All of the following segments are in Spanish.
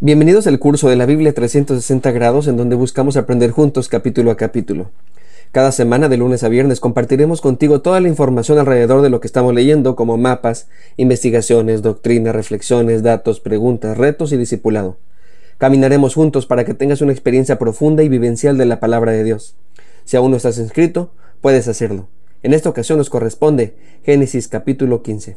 Bienvenidos al curso de la Biblia 360 grados, en donde buscamos aprender juntos capítulo a capítulo. Cada semana, de lunes a viernes, compartiremos contigo toda la información alrededor de lo que estamos leyendo, como mapas, investigaciones, doctrina, reflexiones, datos, preguntas, retos y discipulado. Caminaremos juntos para que tengas una experiencia profunda y vivencial de la palabra de Dios. Si aún no estás inscrito, puedes hacerlo. En esta ocasión nos corresponde Génesis capítulo 15.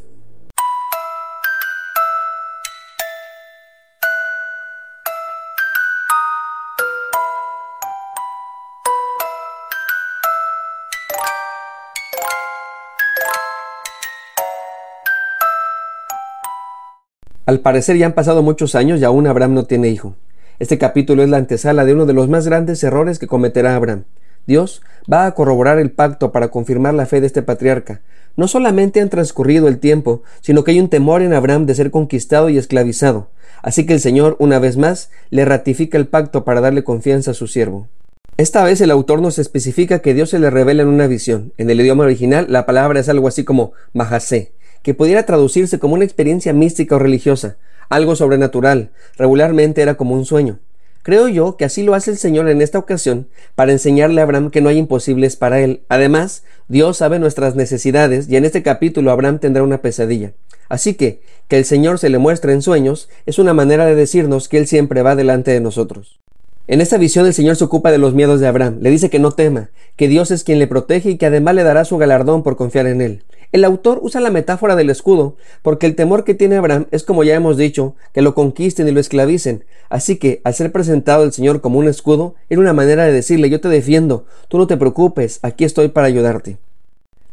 Al parecer ya han pasado muchos años y aún Abraham no tiene hijo. Este capítulo es la antesala de uno de los más grandes errores que cometerá Abraham. Dios va a corroborar el pacto para confirmar la fe de este patriarca. No solamente han transcurrido el tiempo, sino que hay un temor en Abraham de ser conquistado y esclavizado. Así que el Señor, una vez más, le ratifica el pacto para darle confianza a su siervo. Esta vez el autor nos especifica que Dios se le revela en una visión. En el idioma original, la palabra es algo así como Mahasé, que pudiera traducirse como una experiencia mística o religiosa, algo sobrenatural. Regularmente era como un sueño. Creo yo que así lo hace el Señor en esta ocasión para enseñarle a Abraham que no hay imposibles para él. Además, Dios sabe nuestras necesidades y en este capítulo Abraham tendrá una pesadilla. Así que el Señor se le muestra en sueños es una manera de decirnos que Él siempre va delante de nosotros. En esta visión el Señor se ocupa de los miedos de Abraham. Le dice que no tema, que Dios es quien le protege y que además le dará su galardón por confiar en Él. El autor usa la metáfora del escudo porque el temor que tiene Abraham es, como ya hemos dicho, que lo conquisten y lo esclavicen. Así que, al ser presentado el Señor como un escudo, era una manera de decirle: yo te defiendo, tú no te preocupes, aquí estoy para ayudarte.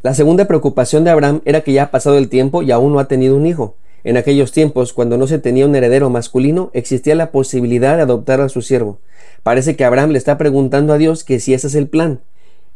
La segunda preocupación de Abraham era que ya ha pasado el tiempo y aún no ha tenido un hijo. En aquellos tiempos, cuando no se tenía un heredero masculino, existía la posibilidad de adoptar a su siervo. Parece que Abraham le está preguntando a Dios que si ese es el plan.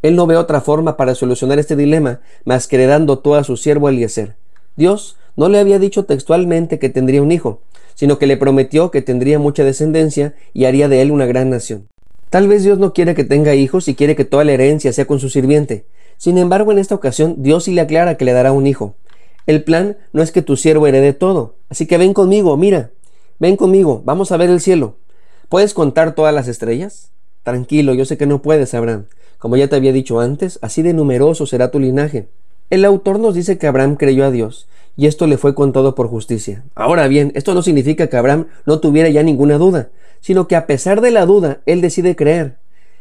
Él no ve otra forma para solucionar este dilema más que heredando todo a su siervo Eliezer. Dios no le había dicho textualmente que tendría un hijo, sino que le prometió que tendría mucha descendencia y haría de él una gran nación. Tal vez Dios no quiere que tenga hijos y quiere que toda la herencia sea con su sirviente. Sin embargo, en esta ocasión, Dios sí le aclara que le dará un hijo. El plan no es que tu siervo herede todo, así que ven conmigo, mira, ven conmigo, vamos a ver el cielo. ¿Puedes contar todas las estrellas? Tranquilo, yo sé que no puedes, Abraham. Como ya te había dicho antes, así de numeroso será tu linaje. El autor nos dice que Abraham creyó a Dios, y esto le fue contado por justicia. Ahora bien, esto no significa que Abraham no tuviera ya ninguna duda, sino que a pesar de la duda, él decide creer.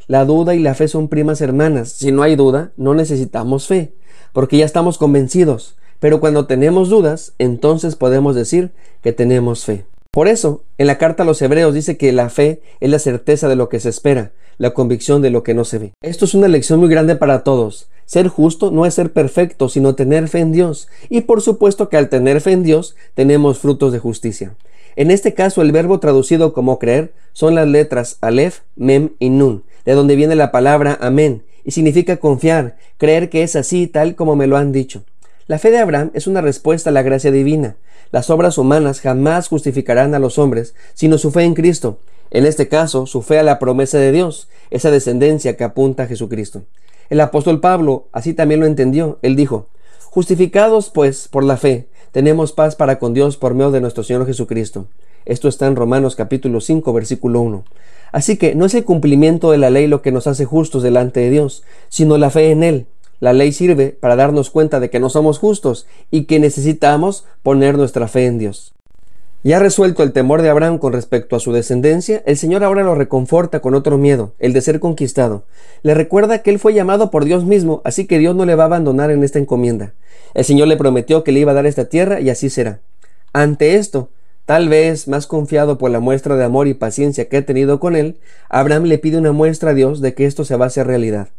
La duda y la fe son primas hermanas. Si no hay duda, no necesitamos fe, porque ya estamos convencidos. Pero cuando tenemos dudas, entonces podemos decir que tenemos fe. Por eso, en la carta a los Hebreos dice que la fe es la certeza de lo que se espera, la convicción de lo que no se ve. Esto es una lección muy grande para todos. Ser justo no es ser perfecto, sino tener fe en Dios. Y por supuesto que al tener fe en Dios, tenemos frutos de justicia. En este caso, el verbo traducido como creer son las letras Alef, Mem y Nun, de donde viene la palabra Amén, y significa confiar, creer que es así tal como me lo han dicho. La fe de Abraham es una respuesta a la gracia divina. Las obras humanas jamás justificarán a los hombres, sino su fe en Cristo. En este caso, su fe a la promesa de Dios, esa descendencia que apunta a Jesucristo. El apóstol Pablo así también lo entendió. Él dijo: justificados pues por la fe, tenemos paz para con Dios por medio de nuestro Señor Jesucristo. Esto está en Romanos capítulo 5, versículo 1. Así que no es el cumplimiento de la ley lo que nos hace justos delante de Dios, sino la fe en Él. La ley sirve para darnos cuenta de que no somos justos y que necesitamos poner nuestra fe en Dios. Ya resuelto el temor de Abraham con respecto a su descendencia, el Señor ahora lo reconforta con otro miedo, el de ser conquistado. Le recuerda que él fue llamado por Dios mismo, así que Dios no le va a abandonar en esta encomienda. El Señor le prometió que le iba a dar esta tierra y así será. Ante esto, tal vez más confiado por la muestra de amor y paciencia que ha tenido con él, Abraham le pide una muestra a Dios de que esto se va a hacer realidad.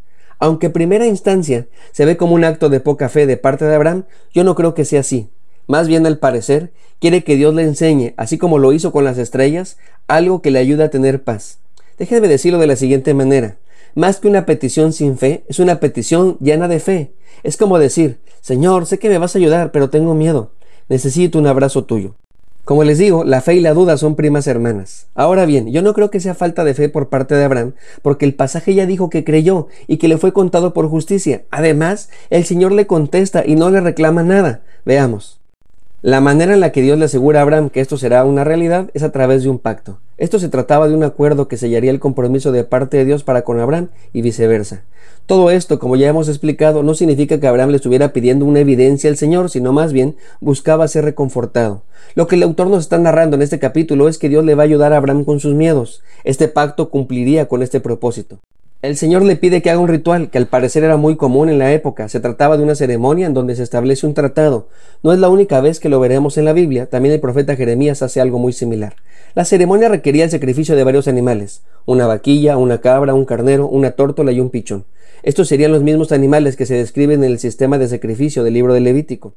Aunque en primera instancia se ve como un acto de poca fe de parte de Abraham, yo no creo que sea así. Más bien, al parecer, quiere que Dios le enseñe, así como lo hizo con las estrellas, algo que le ayude a tener paz. Déjeme decirlo de la siguiente manera. Más que una petición sin fe, es una petición llena de fe. Es como decir: Señor, sé que me vas a ayudar, pero tengo miedo. Necesito un abrazo tuyo. Como les digo, la fe y la duda son primas hermanas. Ahora bien, yo no creo que sea falta de fe por parte de Abraham, porque el pasaje ya dijo que creyó y que le fue contado por justicia. Además, el Señor le contesta y no le reclama nada. Veamos. La manera en la que Dios le asegura a Abraham que esto será una realidad es a través de un pacto. Esto se trataba de un acuerdo que sellaría el compromiso de parte de Dios para con Abraham y viceversa. Todo esto, como ya hemos explicado, no significa que Abraham le estuviera pidiendo una evidencia al Señor, sino más bien buscaba ser reconfortado. Lo que el autor nos está narrando en este capítulo es que Dios le va a ayudar a Abraham con sus miedos. Este pacto cumpliría con este propósito. El Señor le pide que haga un ritual, que al parecer era muy común en la época. Se trataba de una ceremonia en donde se establece un tratado. No es la única vez que lo veremos en la Biblia. También el profeta Jeremías hace algo muy similar. La ceremonia requería el sacrificio de varios animales. Una vaquilla, una cabra, un carnero, una tórtola y un pichón. Estos serían los mismos animales que se describen en el sistema de sacrificio del libro de Levítico.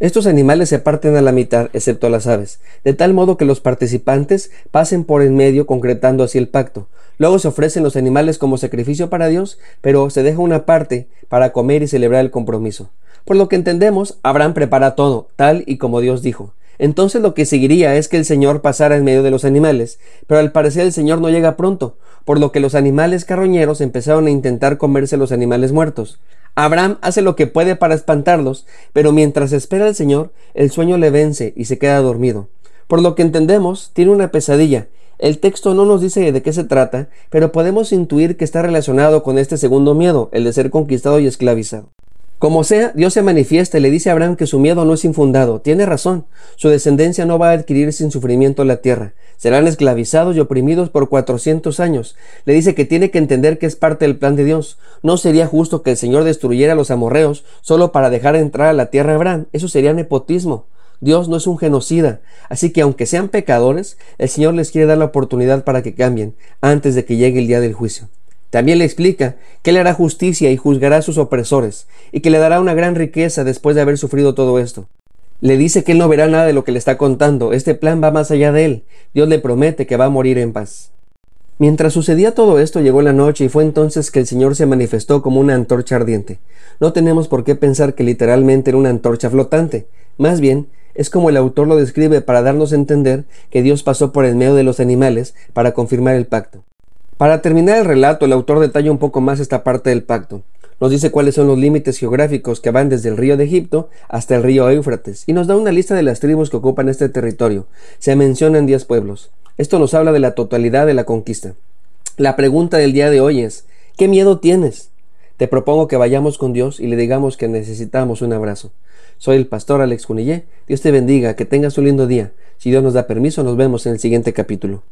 Estos animales se parten a la mitad, excepto las aves, de tal modo que los participantes pasen por en medio, concretando así el pacto. Luego se ofrecen los animales como sacrificio para Dios, pero se deja una parte para comer y celebrar el compromiso. Por lo que entendemos, Abraham prepara todo, tal y como Dios dijo. Entonces lo que seguiría es que el Señor pasara en medio de los animales, pero al parecer el Señor no llega pronto, por lo que los animales carroñeros empezaron a intentar comerse los animales muertos. Abraham hace lo que puede para espantarlos, pero mientras espera al Señor, el sueño le vence y se queda dormido. Por lo que entendemos, tiene una pesadilla. El texto no nos dice de qué se trata, pero podemos intuir que está relacionado con este segundo miedo, el de ser conquistado y esclavizado. Como sea, Dios se manifiesta y le dice a Abraham que su miedo no es infundado. Tiene razón. Su descendencia no va a adquirir sin sufrimiento la tierra. Serán esclavizados y oprimidos por 400 años. Le dice que tiene que entender que es parte del plan de Dios. No sería justo que el Señor destruyera a los amorreos solo para dejar entrar a la tierra a Abraham. Eso sería nepotismo. Dios no es un genocida. Así que aunque sean pecadores, el Señor les quiere dar la oportunidad para que cambien antes de que llegue el día del juicio. También le explica que le hará justicia y juzgará a sus opresores, y que le dará una gran riqueza después de haber sufrido todo esto. Le dice que él no verá nada de lo que le está contando. Este plan va más allá de él. Dios le promete que va a morir en paz. Mientras sucedía todo esto, llegó la noche y fue entonces que el Señor se manifestó como una antorcha ardiente. No tenemos por qué pensar que literalmente era una antorcha flotante. Más bien, es como el autor lo describe para darnos a entender que Dios pasó por el medio de los animales para confirmar el pacto. Para terminar el relato, el autor detalla un poco más esta parte del pacto. Nos dice cuáles son los límites geográficos que van desde el río de Egipto hasta el río Éufrates y nos da una lista de las tribus que ocupan este territorio. Se mencionan 10 pueblos. Esto nos habla de la totalidad de la conquista. La pregunta del día de hoy es, ¿qué miedo tienes? Te propongo que vayamos con Dios y le digamos que necesitamos un abrazo. Soy el pastor Alex Junillé. Dios te bendiga, que tengas un lindo día. Si Dios nos da permiso, nos vemos en el siguiente capítulo.